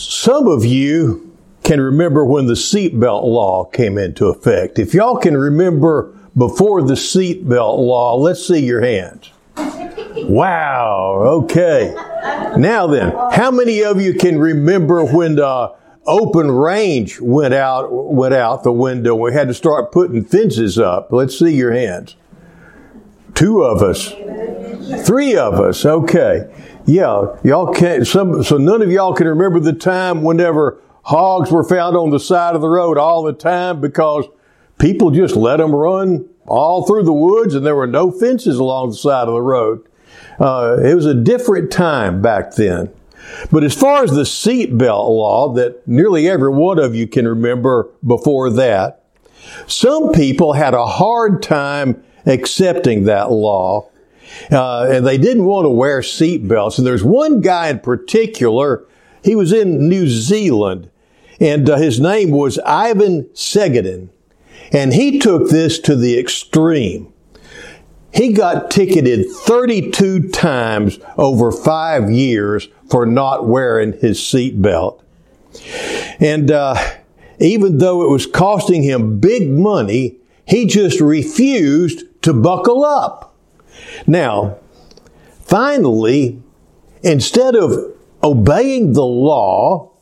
Some of you can remember when the seatbelt law came into effect. If y'all can remember before the seatbelt law, let's see your hands. Wow, okay. Now then, how many of you can remember when the open range went out the window? We had to start putting fences up. Let's see your hands. Two of us. Three of us, okay. Yeah, y'all can't. So none of y'all can remember the time whenever hogs were found on the side of the road all the time because people just let them run all through the woods and there were no fences along the side of the road. It was a different time back then. But as far as the seatbelt law that nearly every one of you can remember before that, some people had a hard time accepting that law. And they didn't want to wear seatbelts. And there's one guy in particular, he was in New Zealand, and his name was Ivan Segedin. And he took this to the extreme. He got ticketed 32 times over 5 years for not wearing his seatbelt. And even though it was costing him big money, he just refused to buckle up. Now, finally, instead of obeying the law,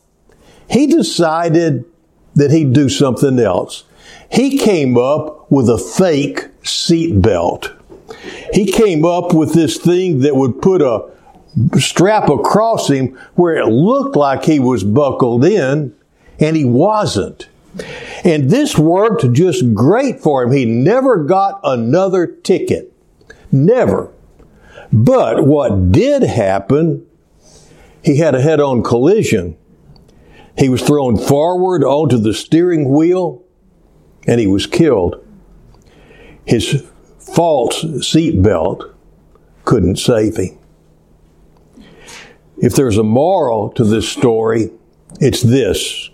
he decided that he'd do something else. He came up with a fake seatbelt. He came up with this thing that would put a strap across him where it looked like he was buckled in, and he wasn't. And this worked just great for him. He never got another ticket. Never. But what did happen, he had a head-on collision. He was thrown forward onto the steering wheel, and he was killed. His false seatbelt couldn't save him. If there's a moral to this story, it's this.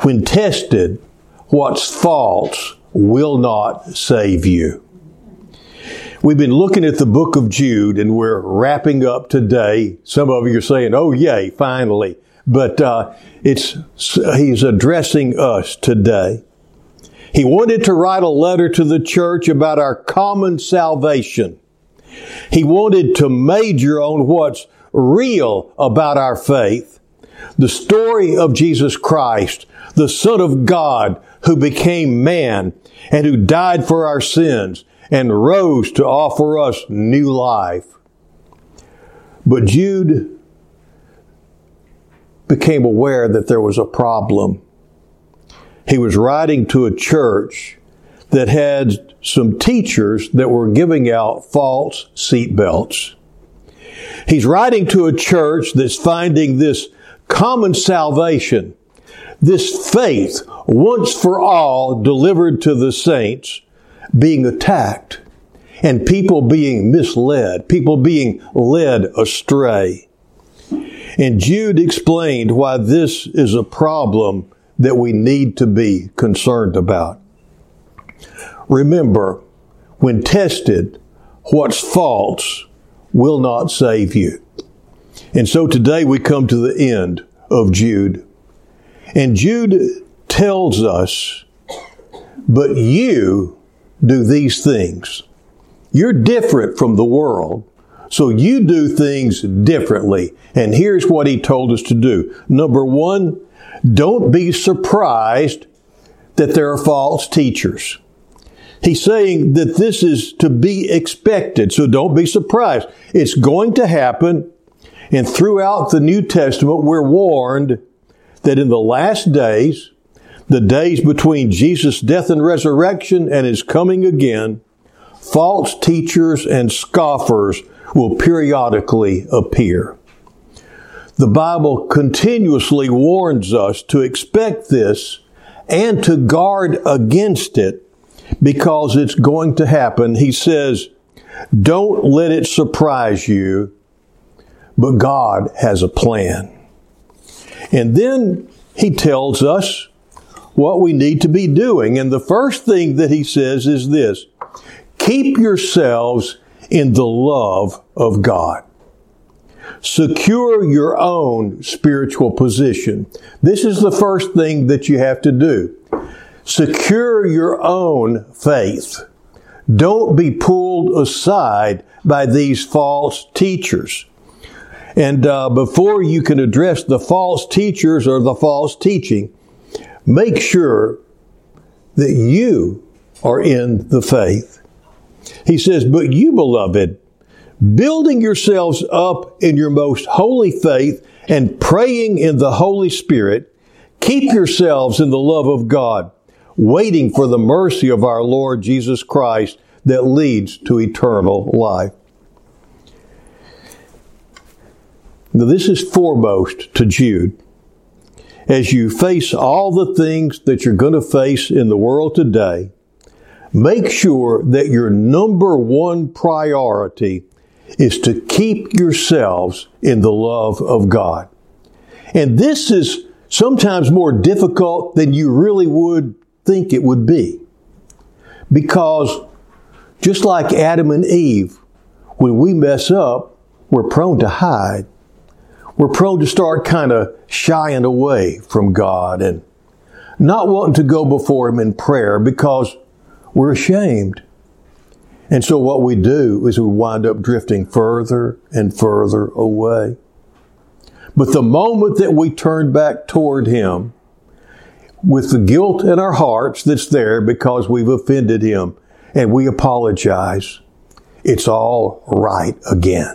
When tested, what's false will not save you. We've been looking at the book of Jude, and we're wrapping up today. Some of you are saying, oh, yay, finally. But he's addressing us today. He wanted to write a letter to the church about our common salvation. He wanted to major on what's real about our faith, the story of Jesus Christ, the Son of God who became man and who died for our sins, and rose to offer us new life. But Jude became aware that there was a problem. He was writing to a church that had some teachers that were giving out false seatbelts. He's writing to a church that's finding this common salvation, this faith once for all delivered to the saints, being attacked, and people being misled, people being led astray. And Jude explained why this is a problem that we need to be concerned about. Remember, when tested, what's false will not save you. And so today we come to the end of Jude. And Jude tells us, but you do these things. You're different from the world, so you do things differently. And here's what he told us to do. Number one, don't be surprised that there are false teachers. He's saying that this is to be expected, so don't be surprised. It's going to happen, and throughout the New Testament, we're warned that in the last days, the days between Jesus' death and resurrection and His coming again, false teachers and scoffers will periodically appear. The Bible continuously warns us to expect this and to guard against it because it's going to happen. He says, don't let it surprise you, but God has a plan. And then He tells us what we need to be doing. And the first thing that he says is this: keep yourselves in the love of God. Secure your own spiritual position. This is the first thing that you have to do. Secure your own faith. Don't be pulled aside by these false teachers. And before you can address the false teachers or the false teaching, make sure that you are in the faith. He says, but you, beloved, building yourselves up in your most holy faith and praying in the Holy Spirit, keep yourselves in the love of God, waiting for the mercy of our Lord Jesus Christ that leads to eternal life. Now, this is foremost to Jude. As you face all the things that you're going to face in the world today, make sure that your number one priority is to keep yourselves in the love of God. And this is sometimes more difficult than you really would think it would be. Because just like Adam and Eve, when we mess up, we're prone to hide. We're prone to start kind of shying away from God and not wanting to go before Him in prayer because we're ashamed. And so what we do is we wind up drifting further and further away. But the moment that we turn back toward Him with the guilt in our hearts that's there because we've offended Him and we apologize, it's all right again.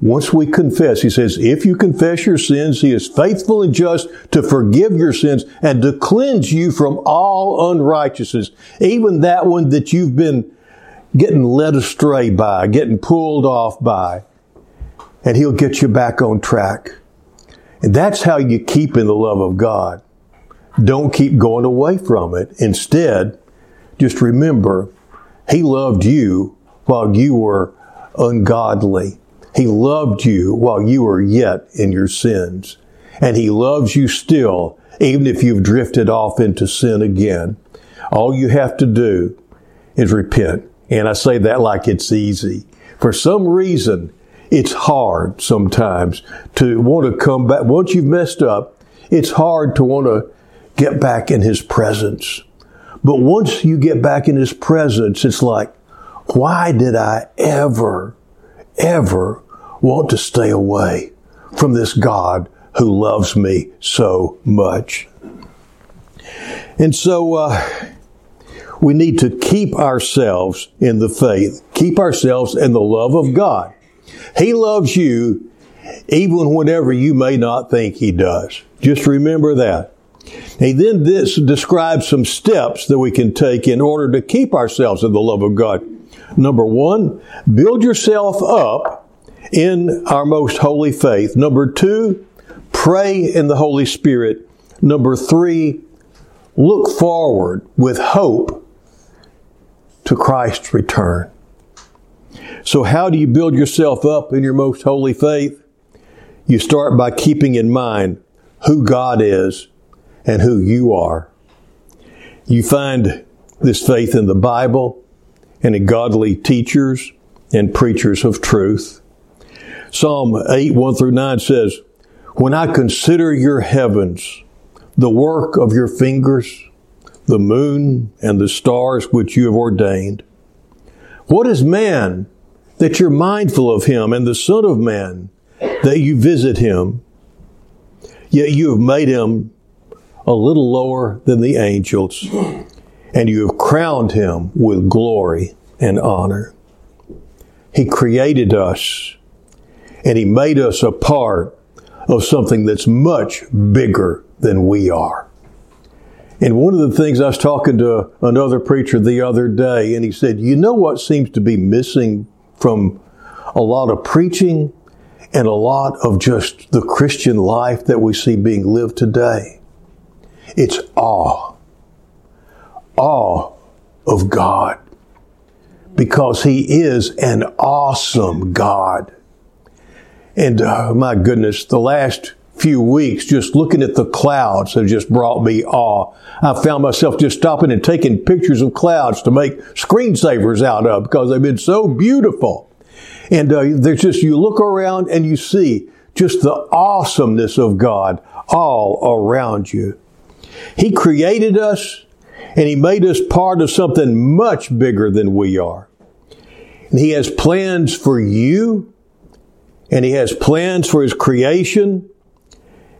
Once we confess, he says, if you confess your sins, he is faithful and just to forgive your sins and to cleanse you from all unrighteousness. Even that one that you've been getting led astray by, getting pulled off by. And he'll get you back on track. And that's how you keep in the love of God. Don't keep going away from it. Instead, just remember, he loved you while you were ungodly. He loved you while you were yet in your sins. And He loves you still, even if you've drifted off into sin again. All you have to do is repent. And I say that like it's easy. For some reason, it's hard sometimes to want to come back. Once you've messed up, it's hard to want to get back in His presence. But once you get back in His presence, it's like, why did I ever want to stay away from this God who loves me so much? And so we need to keep ourselves in the faith, keep ourselves in the love of God. He loves you even whenever you may not think He does. Just remember that. He then describes some steps that we can take in order to keep ourselves in the love of God. Number one, build yourself up in our most holy faith. Number two, pray in the Holy Spirit. Number three, look forward with hope to Christ's return. So how do you build yourself up in your most holy faith? You start by keeping in mind who God is and who you are. You find this faith in the Bible and in godly teachers and preachers of truth. Psalm 8, 1 through 9 says, when I consider your heavens, the work of your fingers, the moon and the stars which you have ordained, what is man that you're mindful of him, and the son of man that you visit him? Yet you have made him a little lower than the angels, and you have crowned him with glory and honor. He created us, and he made us a part of something that's much bigger than we are. And one of the things, I was talking to another preacher the other day, and he said, you know what seems to be missing from a lot of preaching and a lot of just the Christian life that we see being lived today? It's awe. Awe of God, because He is an awesome God. And my goodness, the last few weeks, just looking at the clouds have just brought me awe. I found myself just stopping and taking pictures of clouds to make screensavers out of because they've been so beautiful. And there's just, you look around and you see just the awesomeness of God all around you. He created us and He made us part of something much bigger than we are. And He has plans for you, and He has plans for His creation.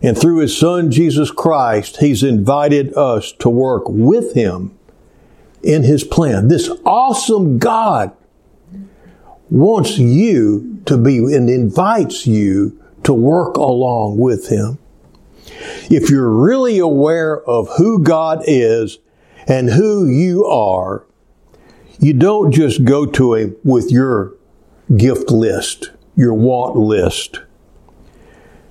And through His Son, Jesus Christ, He's invited us to work with Him in His plan. This awesome God wants you to be and invites you to work along with Him. If you're really aware of who God is and who you are, you don't just go to Him with your gift list, your want list.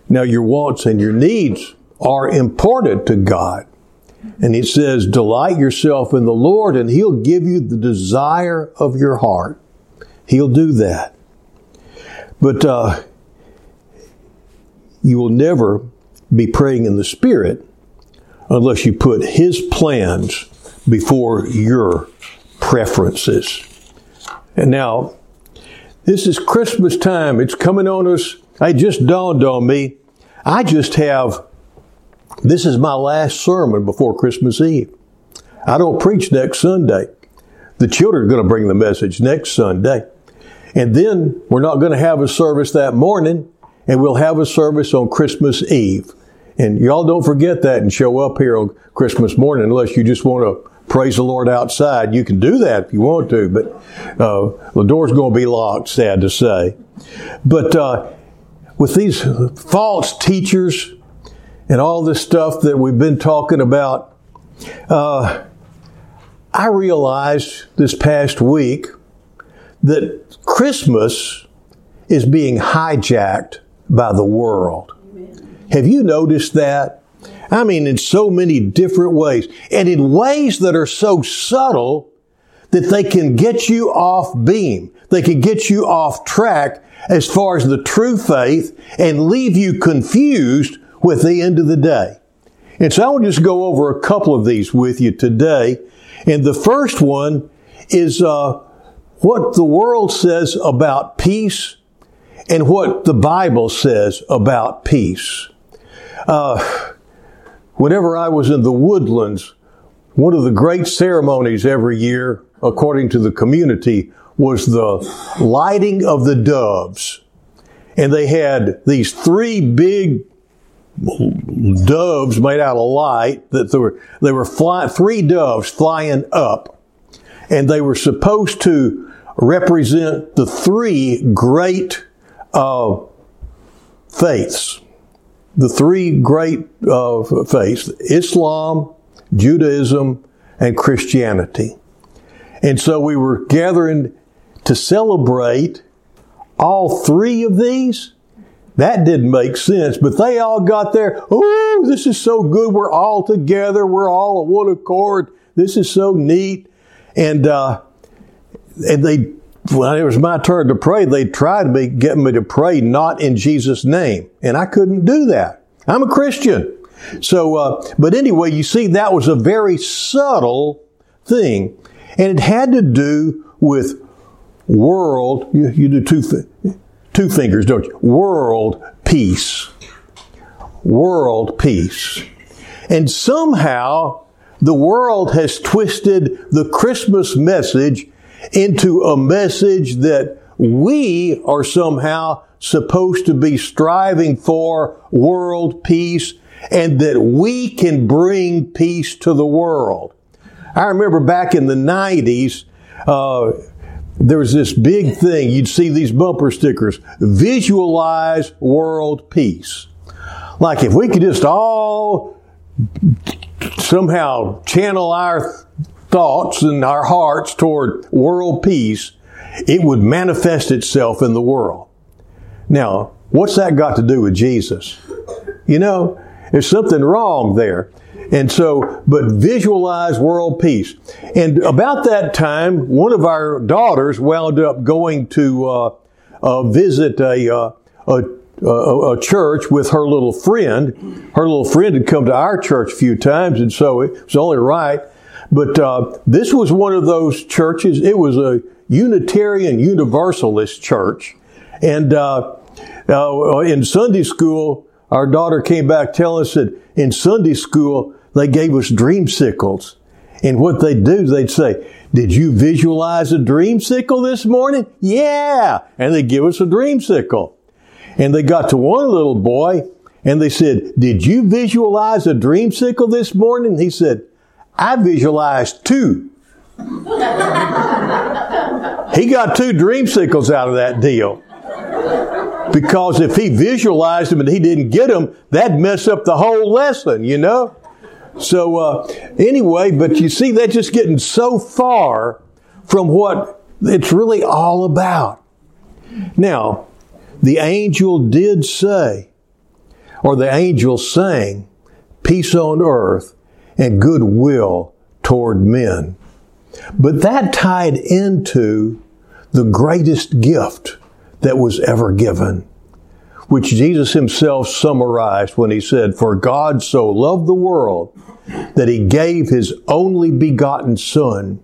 Now, your wants and your needs are important to God. And He says, delight yourself in the Lord, and He'll give you the desire of your heart. He'll do that. But you will never be praying in the Spirit unless you put His plans before your preferences. And now, this is Christmas time. It's coming on us. It just dawned on me. This is my last sermon before Christmas Eve. I don't preach next Sunday. The children are going to bring the message next Sunday. And then we're not going to have a service that morning, and we'll have a service on Christmas Eve. And y'all don't forget that and show up here on Christmas morning unless you just want to praise the Lord outside. You can do that if you want to, but the door's going to be locked, sad to say. But with these false teachers and all this stuff that we've been talking about, I realized this past week that Christmas is being hijacked by the world. Amen. Have you noticed that? I mean, in so many different ways, and in ways that are so subtle that they can get you off beam. They can get you off track as far as the true faith and leave you confused with the end of the day. And so I want to just go over a couple of these with you today. And the first one is what the world says about peace and what the Bible says about peace. Whenever I was in the Woodlands, one of the great ceremonies every year, according to the community, was the lighting of the doves. And they had these three big doves made out of light that three doves flying up, and they were supposed to represent the three great faiths. The three great faiths, Islam, Judaism, and Christianity. And so we were gathering to celebrate all three of these. That didn't make sense, but they all got there. Oh, this is so good. We're all together. We're all of one accord. This is so neat. And when it was my turn to pray, they tried to get me to pray not in Jesus' name. And I couldn't do that. I'm a Christian. So, but anyway, you see, that was a very subtle thing. And it had to do with world. You do two things. Two fingers, don't you? World peace. World peace. And somehow the world has twisted the Christmas message into a message that we are somehow supposed to be striving for world peace and that we can bring peace to the world. I remember back in the 90s, there was this big thing. You'd see these bumper stickers. Visualize world peace. Like if we could just all somehow channel our thoughts and our hearts toward world peace, it would manifest itself in the world. Now, what's that got to do with Jesus? You know, there's something wrong there. And so, but visualize world peace. And about that time, one of our daughters wound up going to visit a church with her little friend. Her little friend had come to our church a few times, and so it was only right. But this was one of those churches. It was a Unitarian Universalist church. And in Sunday school, our daughter came back telling us that in Sunday school, they gave us dreamsicles. And what they'd do, they'd say, "Did you visualize a dreamsicle this morning?" "Yeah." And they'd give us a dreamsicle. And they got to one little boy and they said, "Did you visualize a dreamsicle this morning?" He said, "I visualized two." He got two dreamsicles out of that deal. Because if he visualized them and he didn't get them, that'd mess up the whole lesson, you know? So anyway, but you see, that's just getting so far from what it's really all about. Now, the angel did say, or the angel sang, peace on earth and goodwill toward men. But that tied into the greatest gift that was ever given, which Jesus himself summarized when he said, "For God so loved the world that he gave his only begotten Son,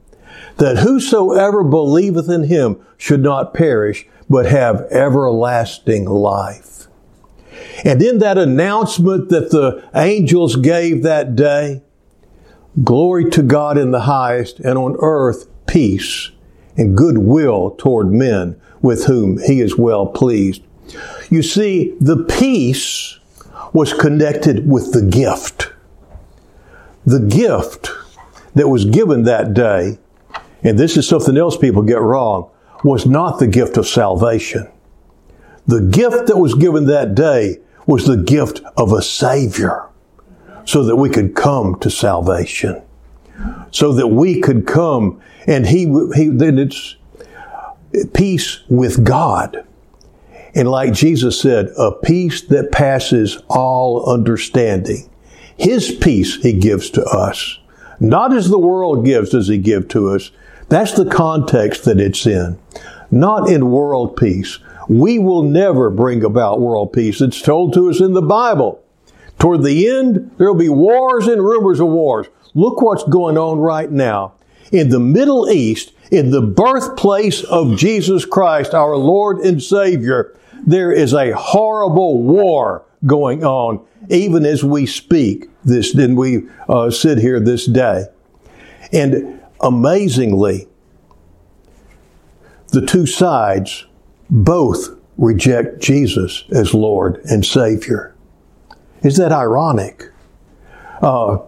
that whosoever believeth in him should not perish, but have everlasting life." And in that announcement that the angels gave that day, "Glory to God in the highest, and on earth peace and goodwill toward men with whom he is well pleased." You see, the peace was connected with the gift. The gift that was given that day, and this is something else people get wrong, was not the gift of salvation. The gift that was given that day was the gift of a Savior, so that we could come to salvation, so that we could come, and then it's peace with God. And like Jesus said, a peace that passes all understanding. His peace he gives to us. Not as the world gives does he give to us. That's the context that it's in. Not in world peace. We will never bring about world peace. It's told to us in the Bible. Toward the end, there will be wars and rumors of wars. Look what's going on right now. In the Middle East, in the birthplace of Jesus Christ, our Lord and Savior, there is a horrible war going on, even as we speak this, and we sit here this day. And amazingly, the two sides both reject Jesus as Lord and Savior. Is that ironic? The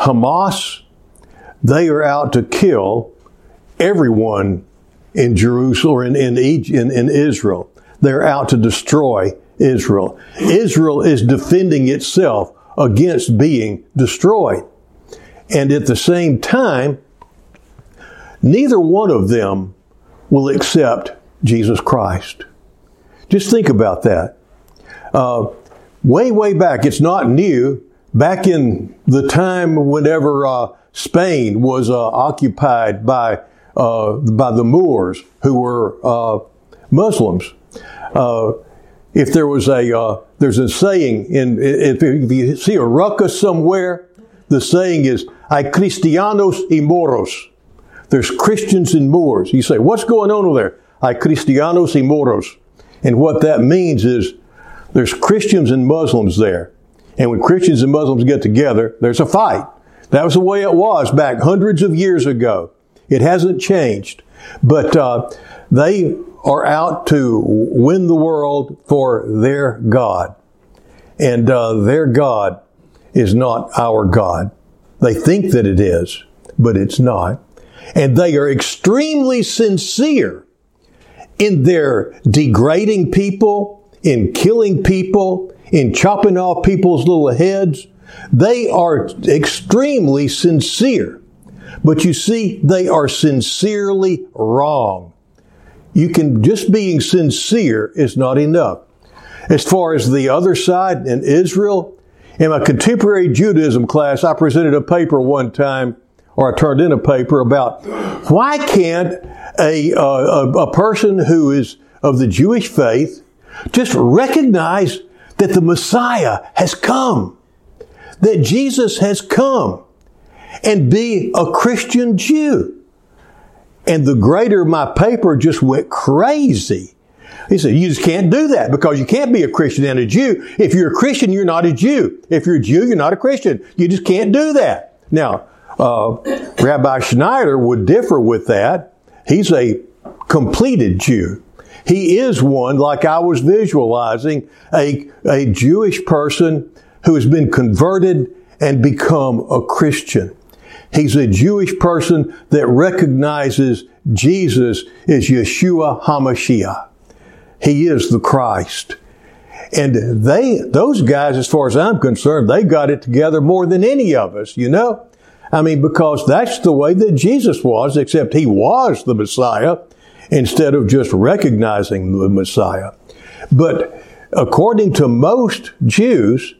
Hamas, they are out to kill everyone in Jerusalem or in Israel. They're out to destroy Israel. Israel is defending itself against being destroyed. And at the same time, neither one of them will accept Jesus Christ. Just think about that. Way back, it's not new, back in the time whenever Spain was occupied by the Moors, who were Muslims. If there was there's a saying, if you see a ruckus somewhere, the saying is, "Hay cristianos y moros." There's Christians and Moors. You say, "What's going on over there?" "Hay cristianos y moros." And what that means is, there's Christians and Muslims there. And when Christians and Muslims get together, there's a fight. That was the way it was back hundreds of years ago. It hasn't changed. But they are out to win the world for their God. And their God is not our God. They think that it is, but it's not. And they are extremely sincere in their degrading people, in killing people, in chopping off people's little heads. They are extremely sincere. But you see, they are sincerely wrong. You can, just being sincere is not enough. As far as the other side in Israel, in my contemporary Judaism class, I presented a paper one time, or I turned in a paper about why can't a person who is of the Jewish faith just recognize that the Messiah has come, that Jesus has come, and be a Christian Jew. And the grader of my paper just went crazy. He said, you just can't do that because you can't be a Christian and a Jew. If you're a Christian, you're not a Jew. If you're a Jew, you're not a Christian. You just can't do that. Now, Rabbi Schneider would differ with that. He's a completed Jew. He is one, like I was visualizing, a Jewish person who has been converted and become a Christian. He's a Jewish person that recognizes Jesus is Yeshua HaMashiach. He is the Christ. And those guys, as far as I'm concerned, they got it together more than any of us, you know? I mean, because that's the way that Jesus was, except he was the Messiah instead of just recognizing the Messiah. But according to most Jews,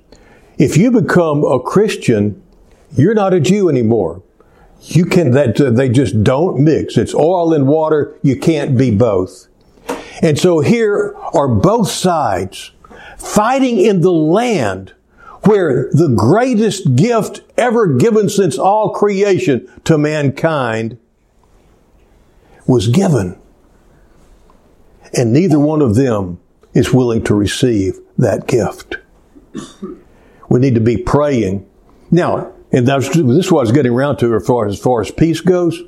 if you become a Christian, you're not a Jew anymore. They just don't mix. It's oil and water. You can't be both. And so here are both sides fighting in the land where the greatest gift ever given since all creation to mankind was given. And neither one of them is willing to receive that gift. We need to be praying. Now, and this is what I was getting around to as far as peace goes.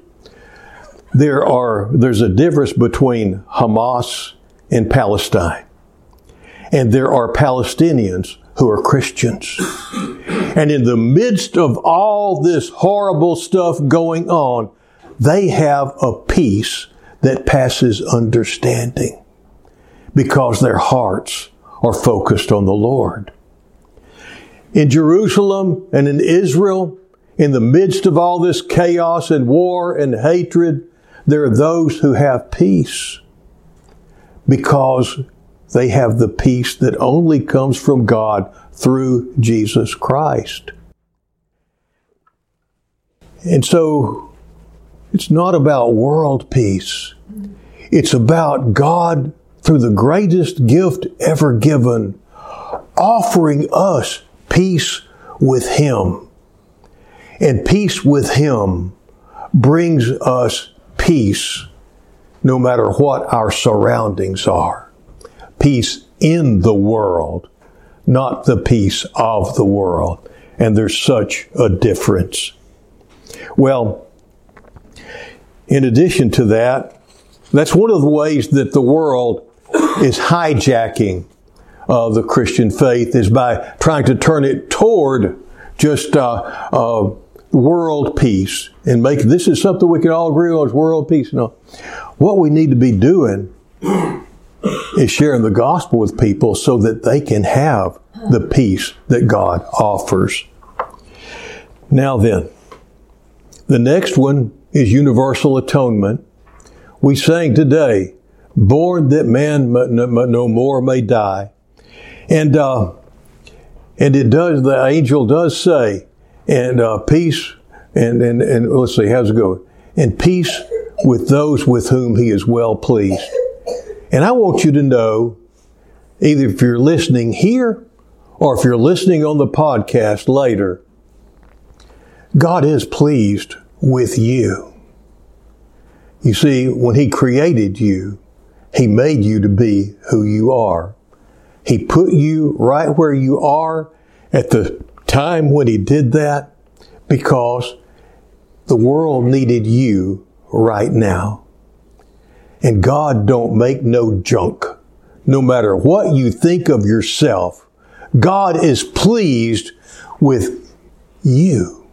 There's a difference between Hamas and Palestine. And there are Palestinians who are Christians. And in the midst of all this horrible stuff going on, they have a peace that passes understanding because their hearts are focused on the Lord. In Jerusalem and in Israel, in the midst of all this chaos and war and hatred, there are those who have peace because they have the peace that only comes from God through Jesus Christ. And so it's not about world peace. It's about God, through the greatest gift ever given, offering us peace with Him. And peace with Him brings us peace no matter what our surroundings are. Peace in the world, not the peace of the world. And there's such a difference. Well, in addition to that, that's one of the ways that the world is hijacking the Christian faith, is by trying to turn it toward just world peace and make this is something we can all agree on, is world peace. No, what we need to be doing is sharing the gospel with people so that they can have the peace that God offers. Now then, the next one is universal atonement. We sang today, born that man no more may die. And it does, the angel does say, peace, and let's see, how's it going? And peace with those with whom he is well pleased. And I want you to know, either if you're listening here or if you're listening on the podcast later, God is pleased with you. You see, when he created you, he made you to be who you are. He put you right where you are at the time when he did that because the world needed you right now. And God don't make no junk. No matter what you think of yourself, God is pleased with you.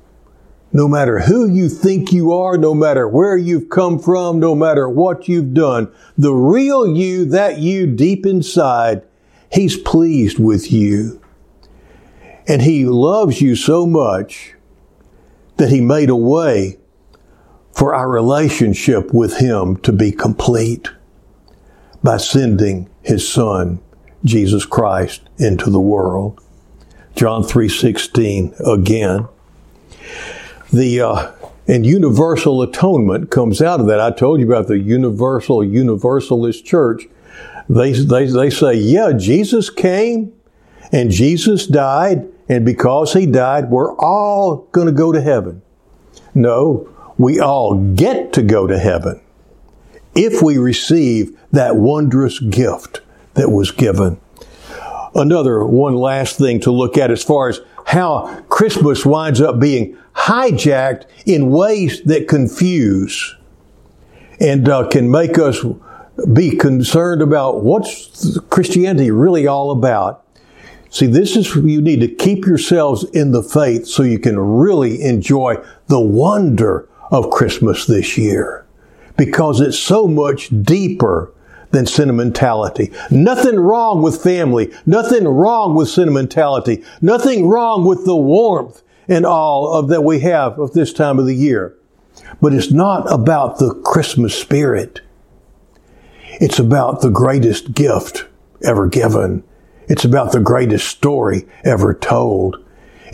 No matter who you think you are, no matter where you've come from, no matter what you've done, the real you, that you deep inside, He's pleased with you. And He loves you so much that He made a way for our relationship with Him to be complete by sending His Son, Jesus Christ, into the world. John 3:16 again. And universal atonement comes out of that. I told you about the universalist church. They say, yeah, Jesus came and Jesus died, and because he died, we're all going to go to heaven. No, we all get to go to heaven if we receive that wondrous gift that was given. One last thing to look at as far as how Christmas winds up being hijacked in ways that confuse and can make us be concerned about what's Christianity really all about. See, this is you need to keep yourselves in the faith so you can really enjoy the wonder of Christmas this year, because it's so much deeper than sentimentality. Nothing wrong with family. Nothing wrong with sentimentality. Nothing wrong with the warmth and all of that we have of this time of the year. But it's not about the Christmas spirit. It's about the greatest gift ever given. It's about the greatest story ever told.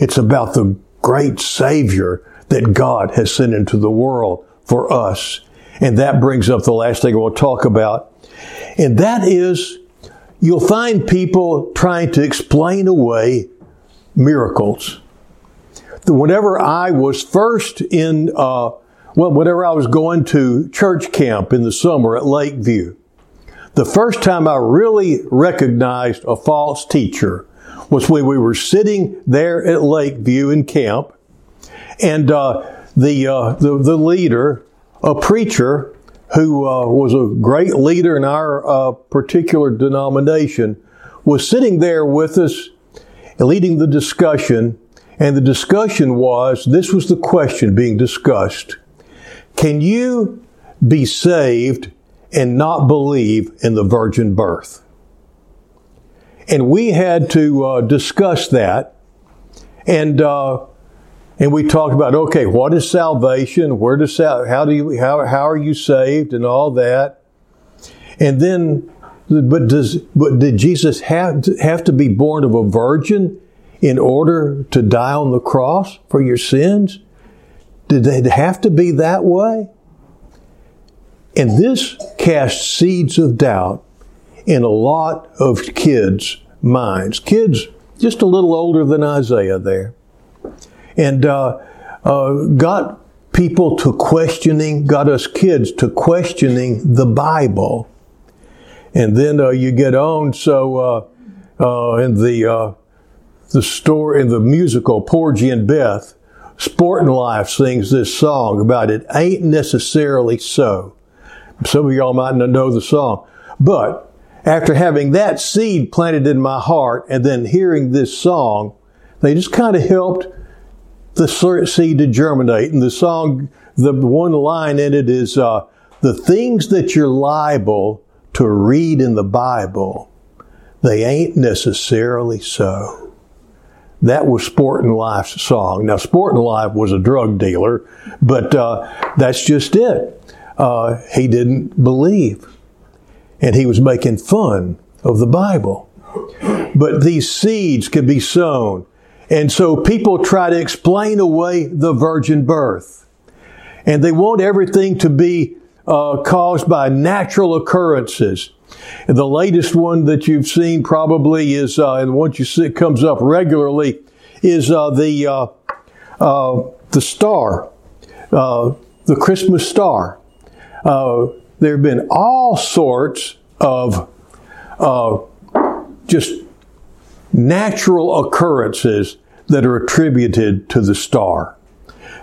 It's about the great Savior that God has sent into the world for us. And that brings up the last thing I want to talk about. And that is, you'll find people trying to explain away miracles. Whenever I was first whenever I was going to church camp in the summer at Lakeview, the first time I really recognized a false teacher was when we were sitting there at Lakeview in camp, and the leader, a preacher who was a great leader in our particular denomination, was sitting there with us, leading the discussion, and the discussion was, this was the question being discussed: can you be saved and not believe in the virgin birth? And we had to discuss that. And we talked about, okay, what is salvation? How are you saved and all that? And then, did Jesus have to be born of a virgin in order to die on the cross for your sins? Did they have to be that way? And this casts seeds of doubt in a lot of kids' minds. Kids just a little older than Isaiah there. And got people to questioning, got us kids to questioning the Bible. And then you get on, so in the story, in the musical Porgy and Bess, Sportin' Life sings this song about it ain't necessarily so. Some of y'all might not know the song. But after having that seed planted in my heart and then hearing this song, they just kind of helped the seed to germinate. And the song, the one line in it is, the things that you're liable to read in the Bible, they ain't necessarily so. That was Sportin' Life's song. Now, Sportin' Life was a drug dealer, but that's just it. He didn't believe, and he was making fun of the Bible. But these seeds can be sown, and so people try to explain away the virgin birth, and they want everything to be caused by natural occurrences. And the latest one that you've seen probably is, and once you see it comes up regularly, is the star, the Christmas star. There have been all sorts of just natural occurrences that are attributed to the star.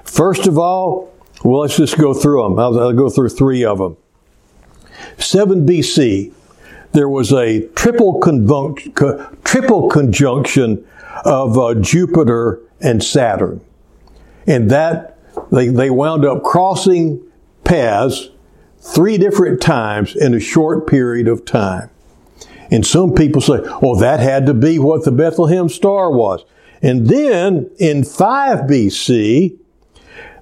First of all, well, let's just go through them. I'll go through three of them. 7 BC, there was a triple conjunction of Jupiter and Saturn. And that, they wound up crossing paths 3 different times in a short period of time. And some people say, oh, that had to be what the Bethlehem star was. And then in 5 BC,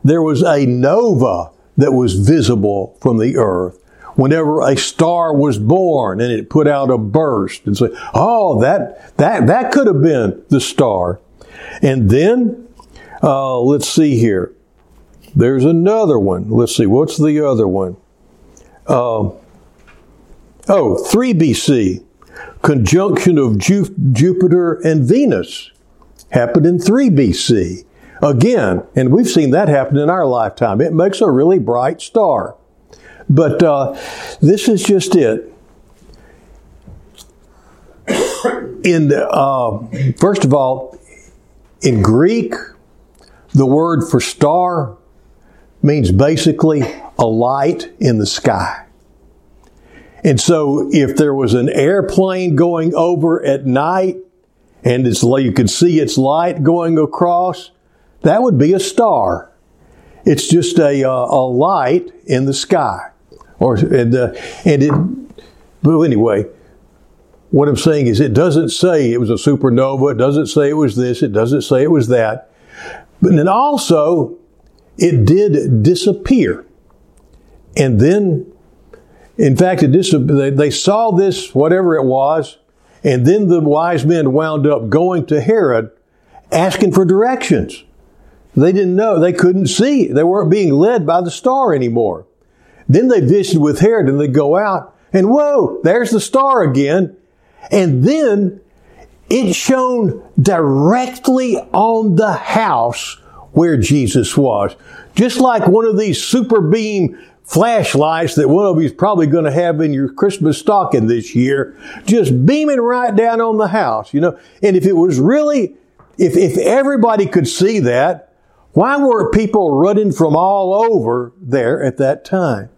there was a nova that was visible from the earth whenever a star was born and it put out a burst. And say, oh, that could have been the star. And then, let's see here. There's another one. Let's see, what's the other one? 3 BC, conjunction of Jupiter and Venus happened in 3 BC. Again, and we've seen that happen in our lifetime. It makes a really bright star. But this is just it. In the, first of all, in Greek, the word for star means basically a light in the sky. And so if there was an airplane going over at night and it's, you could see its light going across, that would be a star. It's just a light in the sky. Well, anyway, what I'm saying is it doesn't say it was a supernova. It doesn't say it was this. It doesn't say it was that. But then also, it did disappear. And then, in fact, they saw this, whatever it was, and then the wise men wound up going to Herod asking for directions. They didn't know. They couldn't see. They weren't being led by the star anymore. Then they visited with Herod and they go out and whoa, there's the star again. And then it shone directly on the house where Jesus was. Just like one of these super beam flashlights that one of you is probably going to have in your Christmas stocking this year, just beaming right down on the house, you know. And if it was really, if everybody could see that, why were people running from all over there at that time?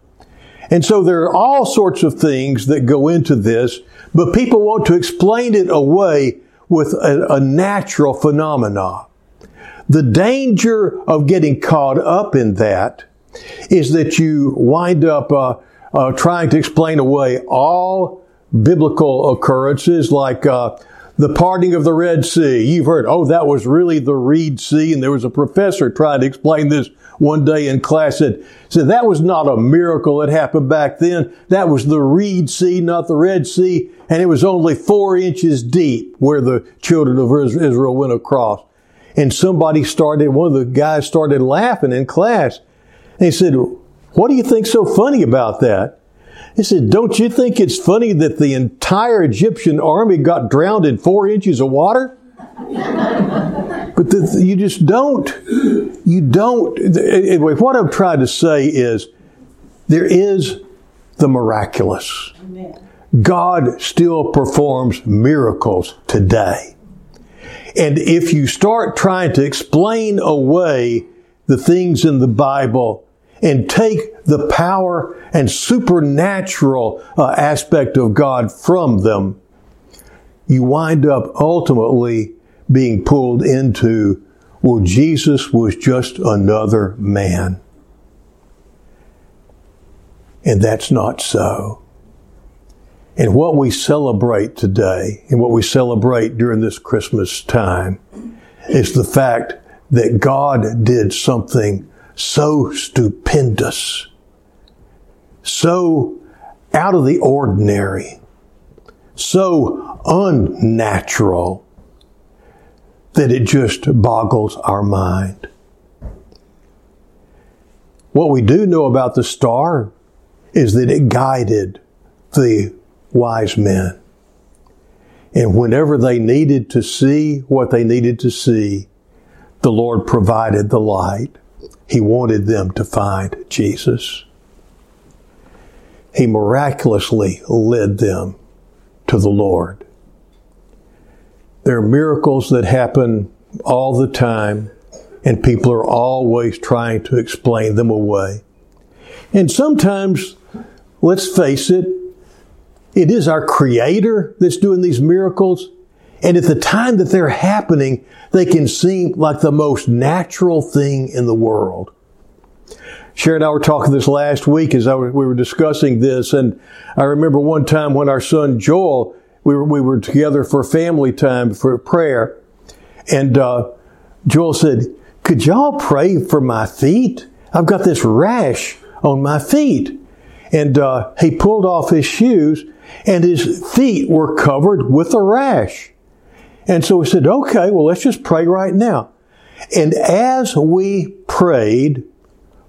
And so there are all sorts of things that go into this, but people want to explain it away with a natural phenomenon. The danger of getting caught up in that is that you wind up trying to explain away all biblical occurrences like the parting of the Red Sea. You've heard, oh, that was really the Reed Sea, and there was a professor trying to explain this one day in class that said that was not a miracle that happened back then. That was the Reed Sea, not the Red Sea, and it was only 4 inches deep where the children of Israel went across. And one of the guys started laughing in class. And he said, what do you think so funny about that? He said, don't you think it's funny that the entire Egyptian army got drowned in 4 inches of water? But you just don't. You don't. Anyway, what I'm trying to say is there is the miraculous. Amen. God still performs miracles today. And if you start trying to explain away the things in the Bible and take the power and supernatural aspect of God from them, you wind up ultimately being pulled into, well, Jesus was just another man. And that's not so. And what we celebrate today and what we celebrate during this Christmas time is the fact that God did something so stupendous, so out of the ordinary, so unnatural, that it just boggles our mind. What we do know about the star is that it guided the wise men. And whenever they needed to see what they needed to see, the Lord provided the light. He wanted them to find Jesus. He miraculously led them to the Lord. There are miracles that happen all the time, and people are always trying to explain them away. And sometimes, let's face it, it is our Creator that's doing these miracles. And at the time that they're happening, they can seem like the most natural thing in the world. Sharon and I were talking this last week as we were discussing this, and I remember one time when our son Joel, we were together for family time for prayer, and Joel said, "Could y'all pray for my feet? I've got this rash on my feet." And he pulled off his shoes, and his feet were covered with a rash. And so we said, okay, well, let's just pray right now. And as we prayed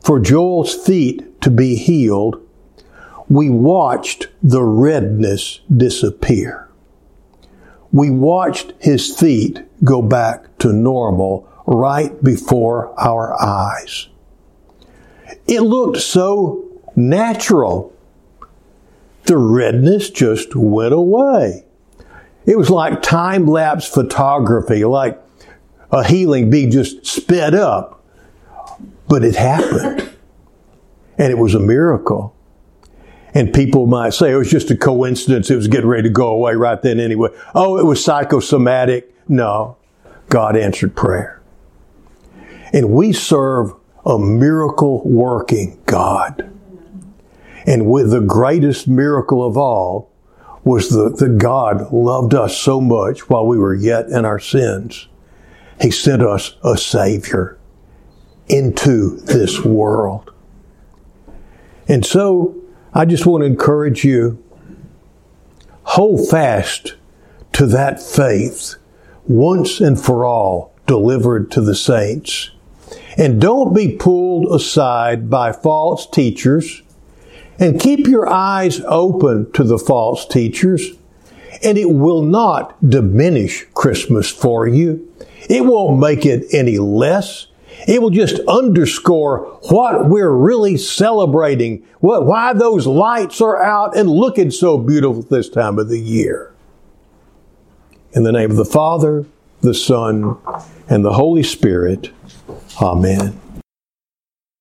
for Joel's feet to be healed, we watched the redness disappear. We watched his feet go back to normal right before our eyes. It looked so natural. The redness just went away. It was like time-lapse photography, like a healing being just sped up. But it happened. And it was a miracle. And people might say, it was just a coincidence. It was getting ready to go away right then anyway. Oh, it was psychosomatic. No, God answered prayer. And we serve a miracle-working God. And with the greatest miracle of all was that God loved us so much while we were yet in our sins. He sent us a Savior into this world. And so, I just want to encourage you, hold fast to that faith once and for all delivered to the saints. And don't be pulled aside by false teachers. And keep your eyes open to the false teachers. And it will not diminish Christmas for you. It won't make it any less. It will just underscore what we're really celebrating, why those lights are out and looking so beautiful this time of the year. In the name of the Father, the Son, and the Holy Spirit, amen.